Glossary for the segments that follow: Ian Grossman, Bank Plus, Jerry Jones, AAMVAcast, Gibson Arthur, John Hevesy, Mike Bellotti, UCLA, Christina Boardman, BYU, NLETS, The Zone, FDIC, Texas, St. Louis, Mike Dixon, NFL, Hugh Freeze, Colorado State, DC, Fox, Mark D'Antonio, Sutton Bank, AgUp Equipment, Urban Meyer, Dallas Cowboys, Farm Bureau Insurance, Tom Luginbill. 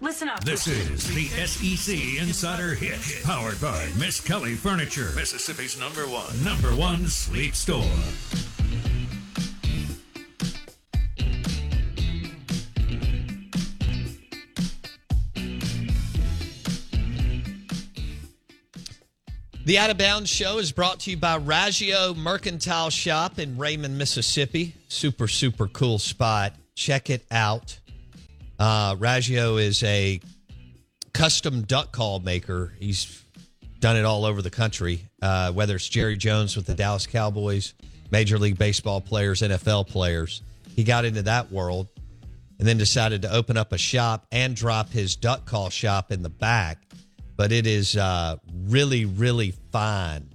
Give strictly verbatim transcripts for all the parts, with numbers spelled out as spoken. Listen up. This is the S E C Insider Hit, powered by Miss Kelly Furniture, Mississippi's number one, number one sleep store. The Out of Bounds Show is brought to you by Raggio Mercantile Shop in Raymond, Mississippi. Super, super cool spot. Check it out. Uh, Raggio is a custom duck call maker. He's done it all over the country, uh, whether it's Jerry Jones with the Dallas Cowboys, Major League Baseball players, N F L players. He got into that world and then decided to open up a shop and drop his duck call shop in the back. But it is uh, really, really fine.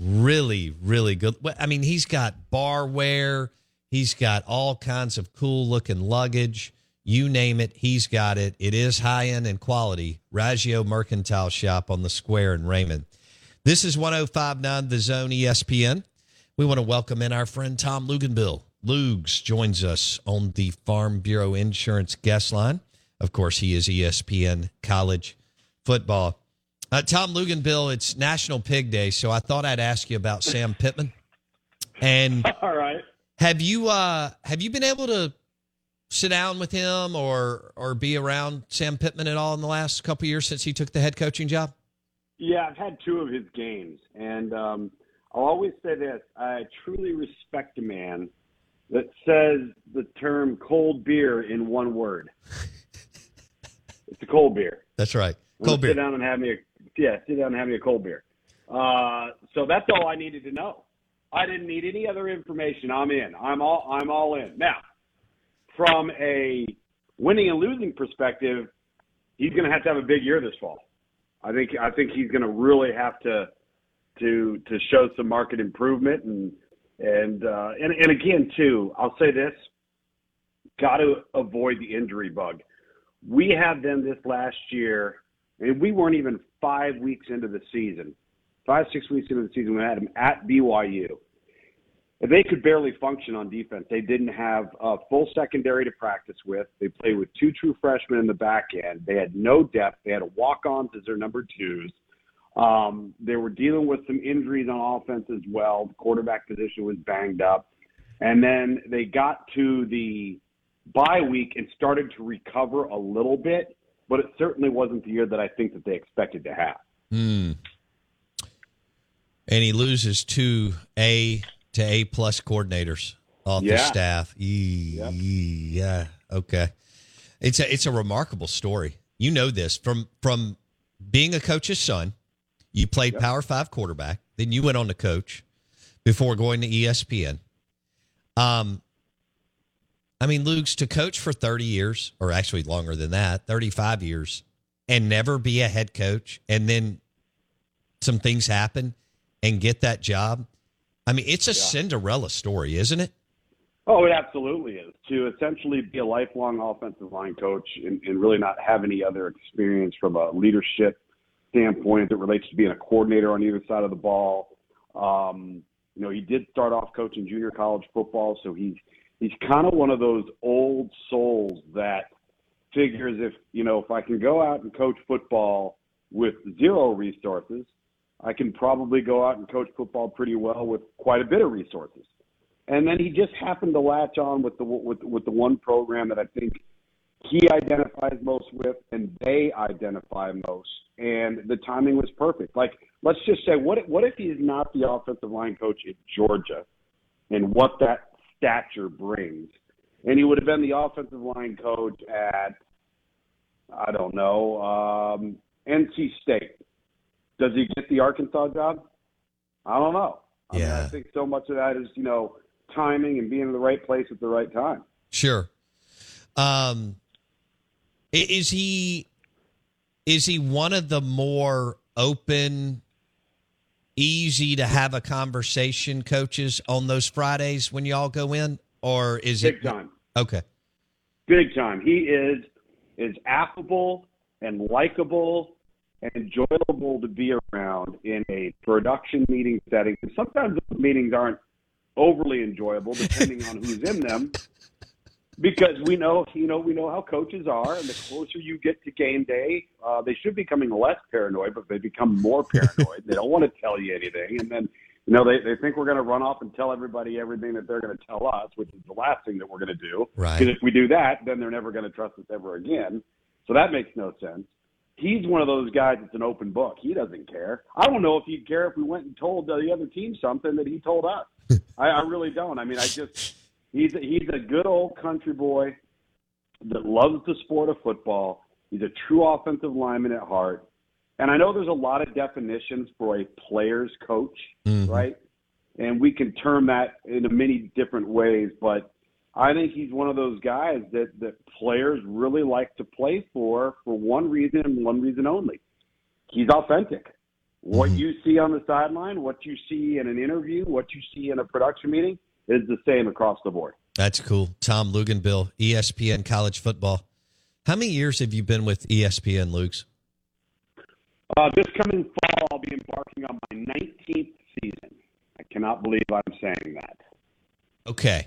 Really, really good. I mean, he's got barware. He's got all kinds of cool-looking luggage. You name it, he's got it. It is high-end and quality. Raggio Mercantile Shop on the Square in Raymond. This is one oh five point nine The Zone E S P N. We want to welcome in our friend Tom Luginbill. Lugs joins us on the Farm Bureau Insurance guest line. Of course, he is E S P N College Football. Uh, Tom Luginbill, it's National Pig Day, so I thought I'd ask you about Sam Pittman. And all right, have you uh, have you been able to sit down with him or or be around Sam Pittman at all in the last couple of years since he took the head coaching job? Yeah, I've had two of his games, and um, I'll always say this. I truly respect a man that says the term cold beer in one word. It's a cold beer. That's right. Cold beer. Sit down and have me a, yeah, sit down and have me a cold beer. Uh, so that's all I needed to know. I didn't need any other information. I'm in. I'm all, I'm all in. Now, from a winning and losing perspective, he's going to have to have a big year this fall. I think I think he's going to really have to to to show some market improvement and and uh, and, and again too. I'll say this: got to avoid the injury bug. We had them this last year, and we weren't even five weeks into the season, five six weeks into the season. We had them at B Y U. They could barely function on defense. They didn't have a full secondary to practice with. They played with two true freshmen in the back end. They had no depth. They had a walk-ons as their number twos. Um, they were dealing with some injuries on offense as well. The quarterback position was banged up. And then they got to the bye week and started to recover a little bit, but it certainly wasn't the year that I think that they expected to have. Mm. And he loses to a... to A-plus coordinators off yeah. the staff. E- yeah. yeah. Okay. It's a, it's a remarkable story. You know this from, from being a coach's son. You played yep. Power Five quarterback. Then you went on to coach before going to E S P N. Um, I mean, Lugs, to coach for thirty years, or actually longer than that, thirty-five years, and never be a head coach, and then some things happen and get that job. I mean, it's a yeah. Cinderella story, isn't it? Oh, it absolutely is. To essentially be a lifelong offensive line coach and, and really not have any other experience from a leadership standpoint that relates to being a coordinator on either side of the ball. Um, you know, he did start off coaching junior college football, so he's he's kind of one of those old souls that figures if, you know, if I can go out and coach football with zero resources, I can probably go out and coach football pretty well with quite a bit of resources. And then he just happened to latch on with the with, with the one program that I think he identifies most with and they identify most. And the timing was perfect. Like, let's just say, what if, what if he's not the offensive line coach at Georgia and what that stature brings? And he would have been the offensive line coach at, I don't know, um, N C State. Does he get the Arkansas job? I don't know. I, yeah. mean, I think so much of that is, you know, timing and being in the right place at the right time. Sure. Um, is he is he one of the more open, easy to have a conversation coaches on those Fridays when y'all go in, or is big it big time? Okay, big time. He is is affable and likable and enjoyable to be around in a production meeting setting. And sometimes those meetings aren't overly enjoyable, depending on who's in them. Because we know, you know, we know how coaches are, and the closer you get to game day, uh, they should be becoming less paranoid, but they become more paranoid. They don't want to tell you anything, and then, you know, they, they think we're going to run off and tell everybody everything that they're going to tell us, which is the last thing that we're going to do. Right. Because if we do that, then they're never going to trust us ever again. So that makes no sense. He's one of those guys that's an open book. He doesn't care. I don't know if he'd care if we went and told the other team something that he told us. I, I really don't. I mean, I just... He's a, he's a good old country boy that loves the sport of football. He's a true offensive lineman at heart. And I know there's a lot of definitions for a player's coach, mm-hmm. right? And we can term that in many different ways. But I think he's one of those guys that, that players really like to play for for one reason and one reason only. He's authentic. Mm-hmm. What you see on the sideline, what you see in an interview, what you see in a production meeting, is the same across the board. That's cool. Tom Luginbill, E S P N College Football. How many years have you been with E S P N, Lugs? Uh, this coming fall, I'll be embarking on my nineteenth season. I cannot believe I'm saying that. Okay.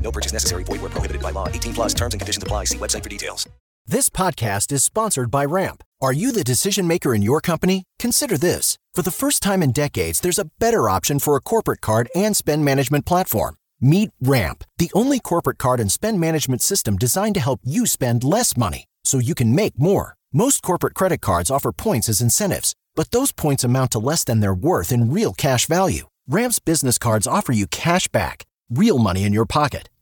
No purchase necessary. Void where prohibited by law. eighteen plus terms and conditions apply. See website for details. This podcast is sponsored by Ramp. Are you the decision maker in your company? Consider this. For the first time in decades, there's a better option for a corporate card and spend management platform. Meet Ramp, the only corporate card and spend management system designed to help you spend less money so you can make more. Most corporate credit cards offer points as incentives, but those points amount to less than they're worth in real cash value. Ramp's business cards offer you cash back, real money in your pocket.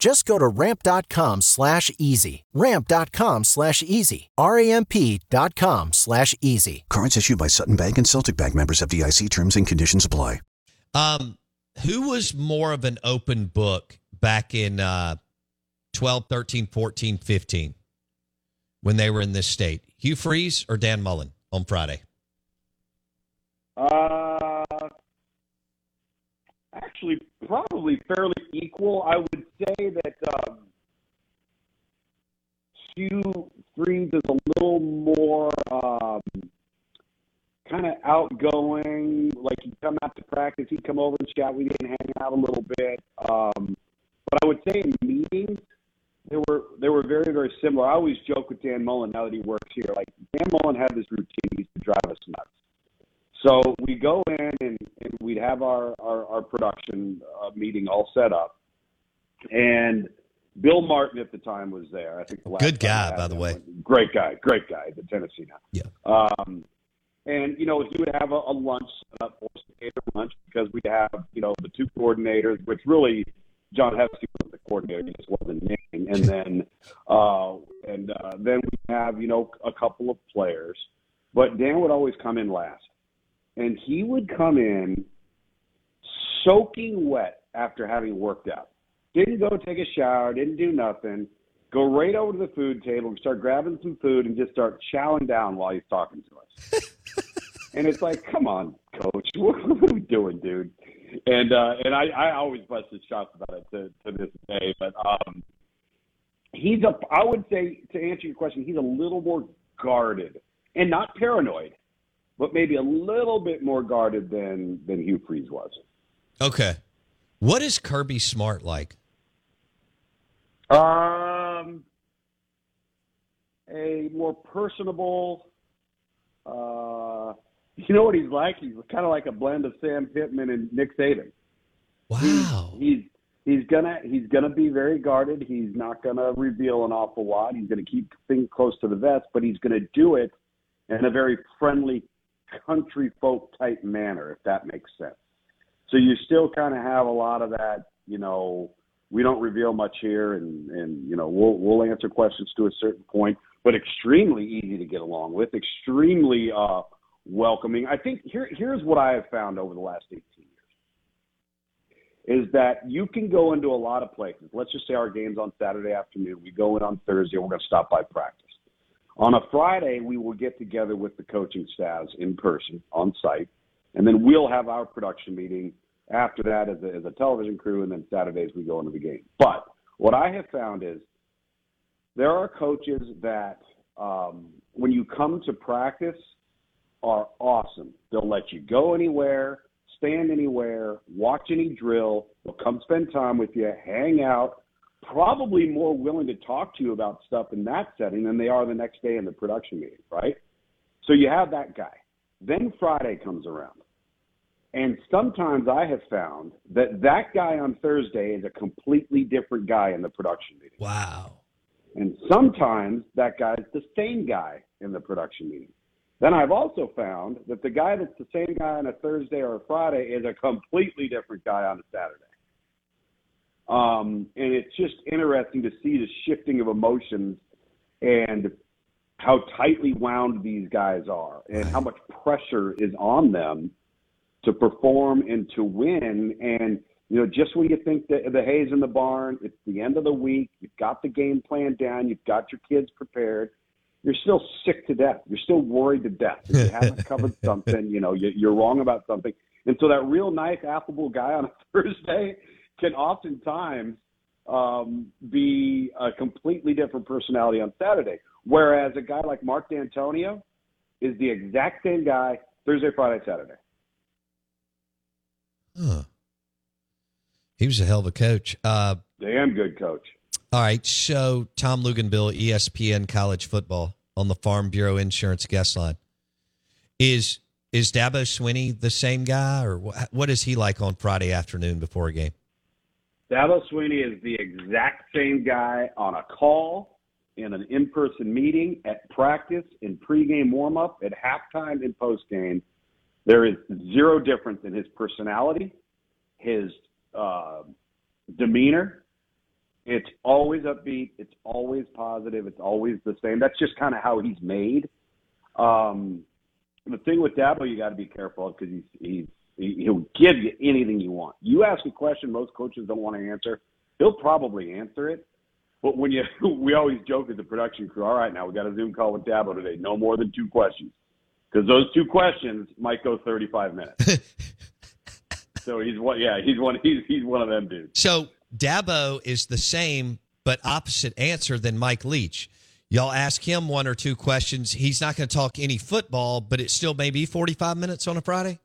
Just go to ramp.com slash easy. Ramp.com slash easy. R A M P dot com slash easy. Cards issued by Sutton Bank and Celtic Bank, members of D I C. Terms and conditions apply. Um, who was more of an open book back in uh, twelve, thirteen, fourteen, fifteen when they were in this state? Hugh Freeze or Dan Mullen? on Friday? Uh, actually, probably fairly equal. I would say that um, Hugh Freeze is a little more um, kind of outgoing. Like, he'd come out to practice, he'd come over and chat with you and hang out a little bit. Um, but I would say in meetings, They were they were very, very similar. I always joke with Dan Mullen now that he works here. Like, Dan Mullen had this routine that used to drive us nuts. So we go in and, and we'd have our, our, our production uh, meeting all set up. And Bill Martin at the time was there. I think the last Good guy, by the way. Great guy, great guy, the Tennessee now. Yeah. Um, and, you know, he would have a, a lunch set up, lunch, because we'd have, you know, the two coordinators, which really – John Hevesy was the coordinator, he just wasn't named. And then uh, and uh, then we have, you know, a couple of players. But Dan would always come in last. And he would come in soaking wet after having worked out. Didn't go take a shower, didn't do nothing. Go right over to the food table and start grabbing some food and just start chowing down while he's talking to us. And it's like, come on, coach, what are we doing, dude? And uh, and I, I always bust his chops about it to, to this day. But um, he's a, I would say, to answer your question, he's a little more guarded and not paranoid, but maybe a little bit more guarded than, than Hugh Freeze was. Okay. What is Kirby Smart like? Um, a more personable, uh, you know what he's like? He's kind of like a blend of Sam Pittman and Nick Saban. Wow. He's he's, he's gonna he's gonna be very guarded. He's not gonna reveal an awful lot. He's gonna keep things close to the vest, but he's gonna do it in a very friendly, country folk type manner, if that makes sense. So you still kind of have a lot of that. You know, we don't reveal much here, and and you know we'll we'll answer questions to a certain point, but extremely easy to get along with. Extremely. Uh, welcoming. I think here, here's what I have found over the last eighteen years is that you can go into a lot of places. Let's just say our game's on Saturday afternoon. We go in on Thursday. We're going to stop by practice. On a Friday, we will get together with the coaching staffs in person on site, and then we'll have our production meeting after that as a, as a television crew, and then Saturdays we go into the game. But what I have found is there are coaches that um, when you come to practice, are awesome. They'll let you go anywhere, stand anywhere, watch any drill. They'll come spend time with you, hang out, probably more willing to talk to you about stuff in that setting than they are the next day in the production meeting, right? So you have that guy. Then Friday comes around. And sometimes I have found that that guy on Thursday is a completely different guy in the production meeting. Wow. And sometimes that guy is the same guy in the production meeting. Then I've also found that the guy that's the same guy on a Thursday or a Friday is a completely different guy on a Saturday. Um, and it's just interesting to see the shifting of emotions and how tightly wound these guys are and how much pressure is on them to perform and to win. And, you know, just when you think that the hay's in the barn, it's the end of the week, you've got the game plan down, you've got your kids prepared, you're still sick to death. You're still worried to death. If you haven't covered something, you know, you're wrong about something. And so that real nice, affable guy on a Thursday can oftentimes um, be a completely different personality on Saturday. Whereas a guy like Mark D'Antonio is the exact same guy Thursday, Friday, Saturday. Huh. He was a hell of a coach. Uh, Damn good coach. All right, so Tom Luginbill, E S P N College Football on the Farm Bureau Insurance guest line. Is is Dabo Swinney the same guy, or wh- what is he like on Friday afternoon before a game? Dabo Swinney is the exact same guy on a call, in an in-person meeting, at practice, in pregame warm-up, at halftime, and postgame. There is zero difference in his personality, his uh, demeanor. It's always upbeat. It's always positive. It's always the same. That's just kind of how he's made. Um, the thing with Dabo, you got to be careful because he's, he's he'll give you anything you want. You ask a question most coaches don't want to answer, he'll probably answer it. But when you, we always joke as a production crew, all right, now we got a Zoom call with Dabo today. No more than two questions Because those two questions might go thirty-five minutes. So he's one. Yeah, he's one. He's he's one of them dudes. So Dabo is the same but opposite answer than Mike Leach. Y'all ask him one or two questions. He's not going to talk any football, but it still may be forty-five minutes on a Friday.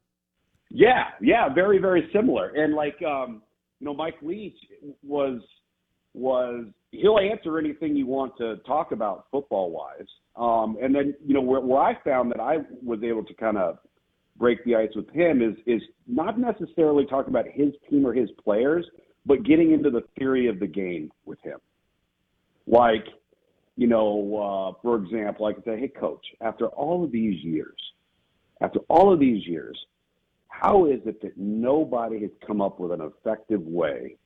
Yeah, yeah, very, very similar. And like, um, you know, Mike Leach was was he'll answer anything you want to talk about football wise. Um, and then you know where, where I found that I was able to kind of break the ice with him is is not necessarily talking about his team or his players, but getting into the theory of the game with him, like. You know, uh, for example, I could say, hey, coach, after all of these years, after all of these years, how is it that nobody has come up with an effective way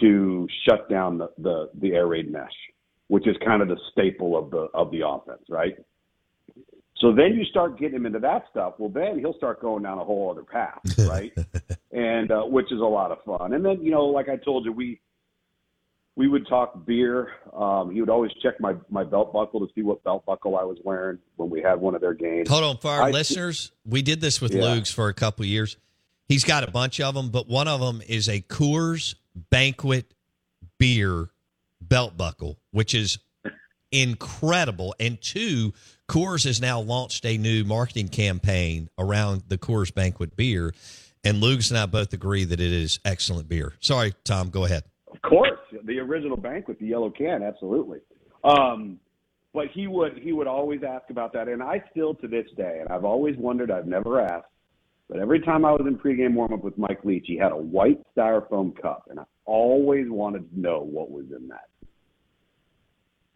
to shut down the, the, the air raid mesh, which is kind of the staple of the of the offense, right? So then you start getting him into that stuff. Well, then he'll start going down a whole other path, right? and uh, which is a lot of fun. And then, you know, like I told you, we – We would talk beer. Um, he would always check my, my belt buckle to see what belt buckle I was wearing when we had one of their games. Hold on, for our I, listeners, we did this with yeah. Lugs for a couple of years. He's got a bunch of them, but one of them is a Coors Banquet beer belt buckle, which is incredible. And two, Coors has now launched a new marketing campaign around the Coors Banquet beer, and Lugs and I both agree that it is excellent beer. Sorry, Tom, go ahead. Of course, the original bank with the yellow can, absolutely. Um, but he would he would always ask about that, and I still to this day, and I've always wondered, I've never asked, but every time I was in pregame warm-up with Mike Leach, he had a white styrofoam cup, and I always wanted to know what was in that.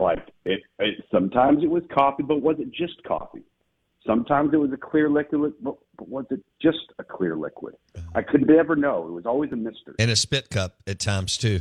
Like, it, it sometimes it was coffee, but was it just coffee? Sometimes it was a clear liquid, but, but was it just a clear liquid? I could never know. It was always a mystery. And a spit cup at times, too.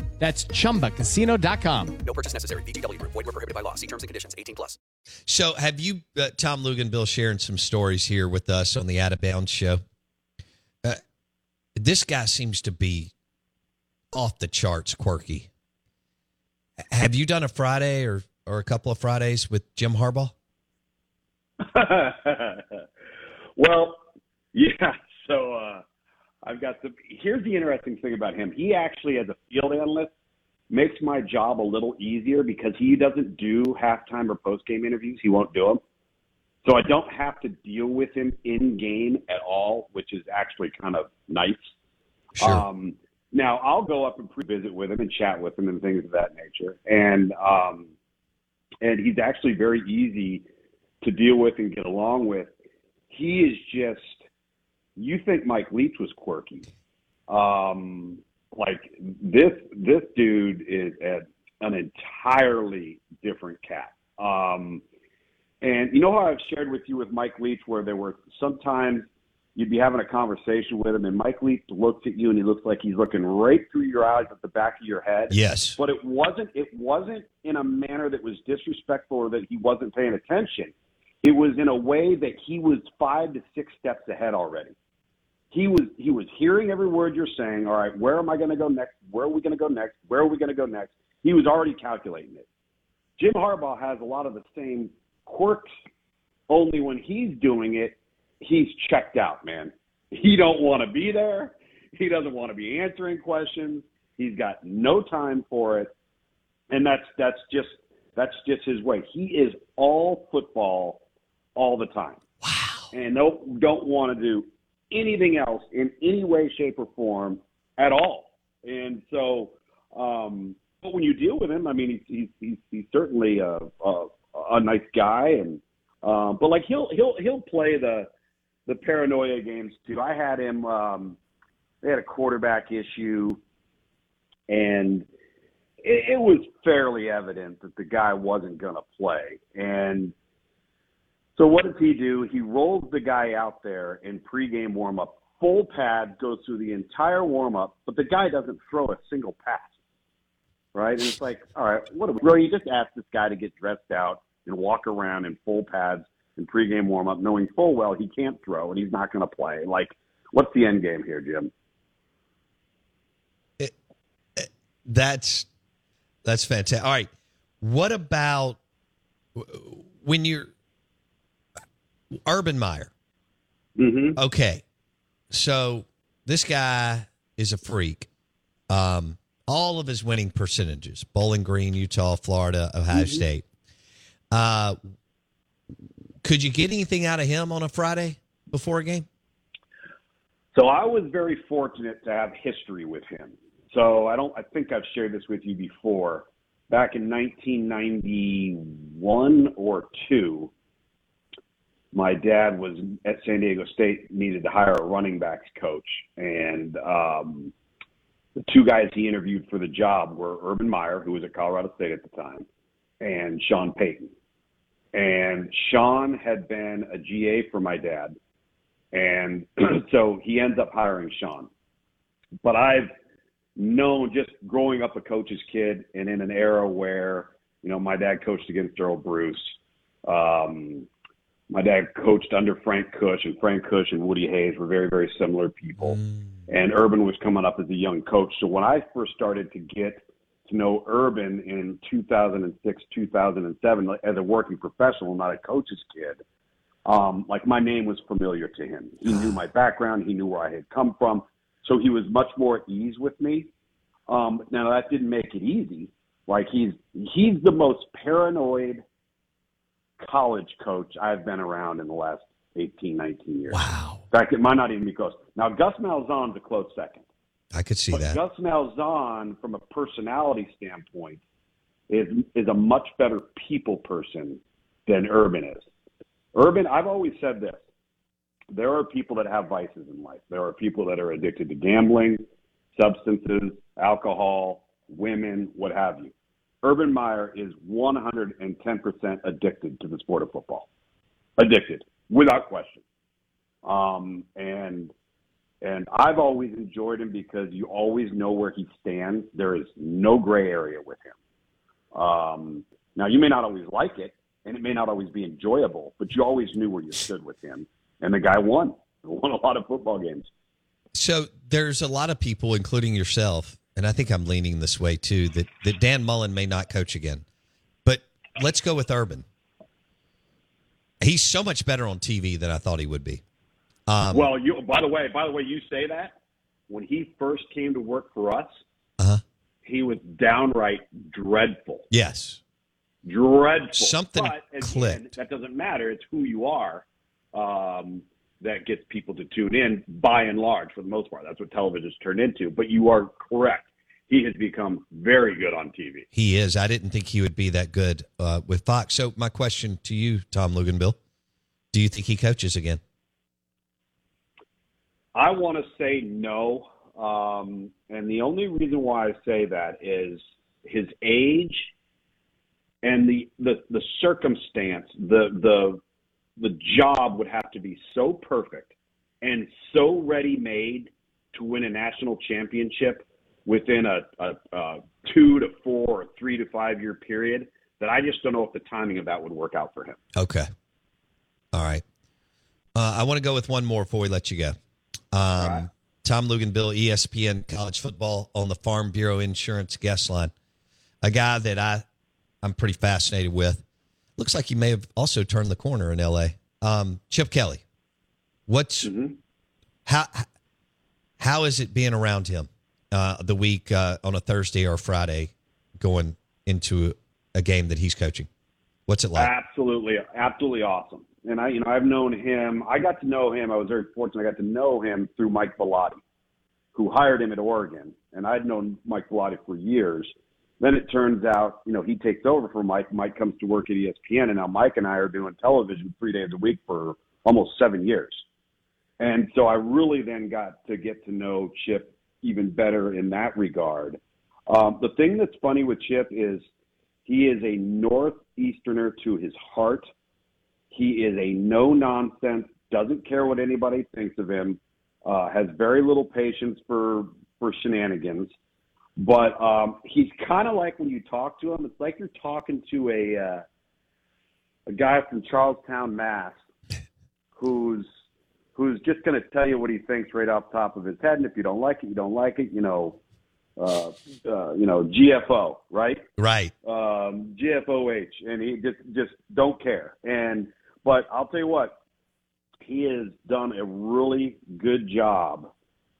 That's chumba casino dot com. No purchase necessary. V G W. Void where prohibited by law. See terms and conditions. eighteen plus. So have you, uh, Tom Luginbill, sharing some stories here with us on the Out of Bounds show? Uh, this guy seems to be off the charts quirky. Have you done a Friday or, or a couple of Fridays with Jim Harbaugh? Well, yeah. So, uh, I've got the. Here's the interesting thing about him. He actually, as a field analyst, makes my job a little easier because he doesn't do halftime or postgame interviews. He won't do them, so I don't have to deal with him in game at all, which is actually kind of nice. Sure. Um, now I'll go up and pre-visit with him and chat with him and things of that nature, and um, and he's actually very easy to deal with and get along with. He is just. You think Mike Leach was quirky. Um, like, this this dude is a, an entirely different cat. Um, and you know how I've shared with you with Mike Leach where there were sometimes you'd be having a conversation with him, and Mike Leach looks at you, and he looks like he's looking right through your eyes at the back of your head. Yes. But it wasn't it wasn't in a manner that was disrespectful or that he wasn't paying attention. It was in a way that he was five to six steps ahead already. He was he was hearing every word you're saying. All right, where am I going to go next? Where are we going to go next? Where are we going to go next? He was already calculating it. Jim Harbaugh has a lot of the same quirks, only when he's doing it, he's checked out, man. He don't want to be there. He doesn't want to be answering questions. He's got no time for it, and that's that's just that's just his way. He is all football all the time. Wow. and don't, don't want to do anything else in any way, shape, or form at all. And so, um, but when you deal with him, I mean, he's he's he's certainly a a, a nice guy, and um, but like he'll he'll he'll play the the paranoia games too. I had him. Um, they had a quarterback issue, and it, it was fairly evident that the guy wasn't going to play. And so what does he do? He rolls the guy out there in pregame warm-up. Full pad, goes through the entire warm-up, but the guy doesn't throw a single pass, right? And it's like, all right, what do we really? You just asked this guy to get dressed out and walk around in full pads in pregame warm-up, knowing full well he can't throw and he's not going to play. Like, what's the end game here, Jim? It, it, that's that's fantastic. All right, what about when you're Urban Meyer? Mm-hmm. Okay. So this guy is a freak. Um, all of his winning percentages, Bowling Green, Utah, Florida, Ohio mm-hmm. State. Uh, could you get anything out of him on a Friday before a game? So I was very fortunate to have history with him. So I don't, I think I've shared this with you before. Back in nineteen ninety-one or two, my dad was at San Diego State, needed to hire a running backs coach. And um, the two guys he interviewed for the job were Urban Meyer, who was at Colorado State at the time, and Sean Payton. And Sean had been a G A for my dad. And so he ends up hiring Sean. But I've known, just growing up a coach's kid and in an era where, you know, my dad coached against Earl Bruce, um, my dad coached under Frank Kush, and Frank Kush and Woody Hayes were very, very similar people. Mm. And Urban was coming up as a young coach. So when I first started to get to know Urban in two thousand six, two thousand seven, as a working professional, not a coach's kid, um, like my name was familiar to him. He knew my background. He knew where I had come from. So he was much more at ease with me. Um, now, that didn't make it easy. Like, he's he's the most paranoid college coach I've been around in the last eighteen, nineteen years. Wow. In fact, it might not even be close. Now, Gus Malzahn's a close second. I could see but that. Gus Malzahn, from a personality standpoint, is is a much better people person than Urban is. Urban, I've always said this. There are people that have vices in life. There are people that are addicted to gambling, substances, alcohol, women, what have you. Urban Meyer is one hundred ten percent addicted to the sport of football. Addicted, without question. Um, and and I've always enjoyed him because you always know where he stands. There is no gray area with him. Um, now, you may not always like it, and it may not always be enjoyable, but you always knew where you stood with him. And the guy won. He won a lot of football games. So there's a lot of people, including yourself, and I think I'm leaning this way too, that, that Dan Mullen may not coach again. But let's go with Urban. He's so much better on T V than I thought he would be. Um, well, you, by the way, by the way, you say that. When he first came to work for us, uh-huh. he was downright dreadful. Yes. Dreadful. Something but, clicked. Again, that doesn't matter. It's who you are um, that gets people to tune in, by and large, for the most part. That's what television's turned into. But you are correct. He has become very good on T V. He is. I didn't think he would be that good uh, with Fox. So my question to you, Tom Luginbill, do you think he coaches again? I want to say no. Um, and the only reason why I say that is his age and the, the, the circumstance, the, the, the job would have to be so perfect and so ready-made to win a national championship within a, a, a two to four or three to five-year period that I just don't know if the timing of that would work out for him. Okay. All right. Uh, I want to go with one more before we let you go. Um, right. Tom Luginbill, E S P N College Football on the Farm Bureau Insurance guest line. A guy that I, I'm pretty fascinated with. Looks like he may have also turned the corner in L A. Um, Chip Kelly, what's mm-hmm. how how is it being around him uh, the week uh, on a Thursday or Friday going into a game that he's coaching? What's it like? Absolutely, absolutely awesome. And I, you know, I've known him. I got to know him. I was very fortunate. I got to know him through Mike Bellotti, who hired him at Oregon. And I'd known Mike Bellotti for years. Then it turns out, you know, he takes over for Mike. Mike comes to work at E S P N, and now Mike and I are doing television three days a week for almost seven years. And so I really then got to get to know Chip even better in that regard. Um, the thing that's funny with Chip is he is a Northeasterner to his heart. He is a no-nonsense, doesn't care what anybody thinks of him, uh, has very little patience for, for shenanigans. But um, he's kind of like when you talk to him, it's like you're talking to a uh, a guy from Charlestown, Mass, who's who's just going to tell you what he thinks right off the top of his head, and if you don't like it, you don't like it. You know, uh, uh, you know, G F O, right? Right. Um, G F O H, and he just just don't care. And but I'll tell you what, he has done a really good job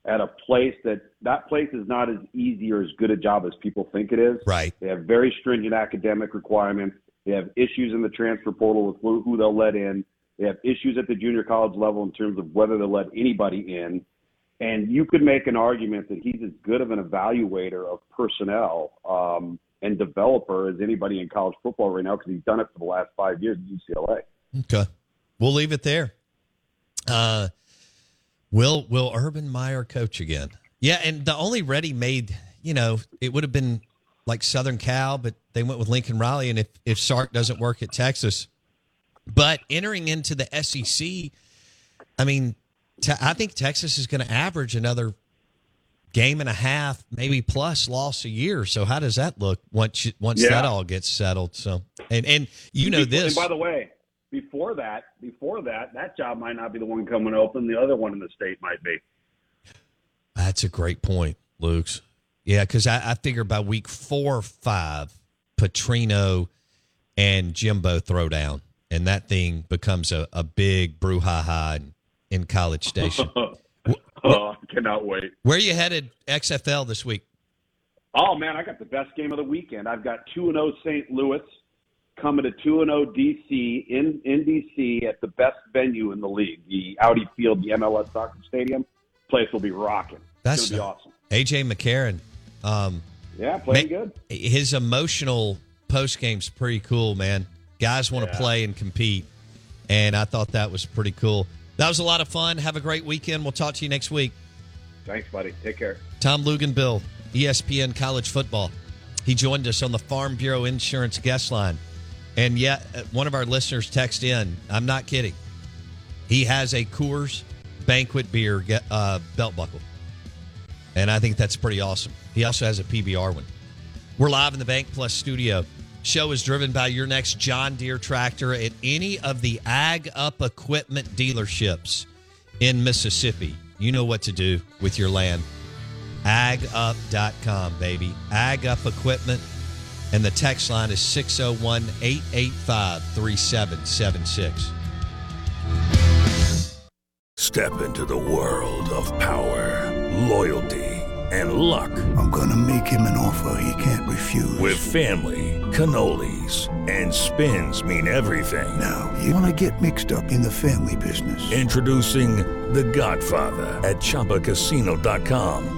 at a place that that place is not as easy or as good a job as people think it is. Right. They have very stringent academic requirements. They have issues in the transfer portal with who they'll let in. They have issues at the junior college level in terms of whether they'll let anybody in. And you could make an argument that he's as good of an evaluator of personnel um, and developer as anybody in college football right now because he's done it for the last five years at U C L A. Okay. We'll leave it there. Uh Will Will Urban Meyer coach again? Yeah, and the only ready-made, you know, it would have been like Southern Cal, but they went with Lincoln Riley, and if, if Sark doesn't work at Texas. But entering into the S E C, I mean, te- I think Texas is going to average another game and a half, maybe plus, loss a year. So how does that look once you, once yeah. that all gets settled? So and, and you know this. And by the way, Before that, before that, that job might not be the one coming open. The other one in the state might be. That's a great point, Luke's. Yeah, because I, I figure by week four or five, Petrino and Jimbo throw down, and that thing becomes a, a big brouhaha in, in College Station. oh, I cannot wait. Where are you headed X F L this week? Oh, man, I got the best game of the weekend. I've got two and oh Saint Louis coming to two and oh D C in, in D C at the best venue in the league, the Audi Field, the M L S Soccer Stadium. Place will be rocking. That's going to be awesome. A J McCarron. Um, yeah, playing ma- good. His emotional postgame's pretty cool, man. Guys want to yeah. play and compete, and I thought that was pretty cool. That was a lot of fun. Have a great weekend. We'll talk to you next week. Thanks, buddy. Take care. Tom Luginbill, E S P N College Football. He joined us on the Farm Bureau Insurance Guest Line. And yet, one of our listeners texted in, I'm not kidding, he has a Coors Banquet beer uh, belt buckle. And I think that's pretty awesome. He also has a P B R one. We're live in the Bank Plus studio. Show is driven by your next John Deere tractor at any of the Ag Up Equipment dealerships in Mississippi. You know what to do with your land. ag up dot com, baby. Ag Up Equipment. And the text line is six oh one, eight eight five, three seven seven six. Step into the world of power, loyalty, and luck. I'm going to make him an offer he can't refuse. With family, cannolis, and spins mean everything. Now, you want to get mixed up in the family business. Introducing The Godfather at Chumba Casino dot com.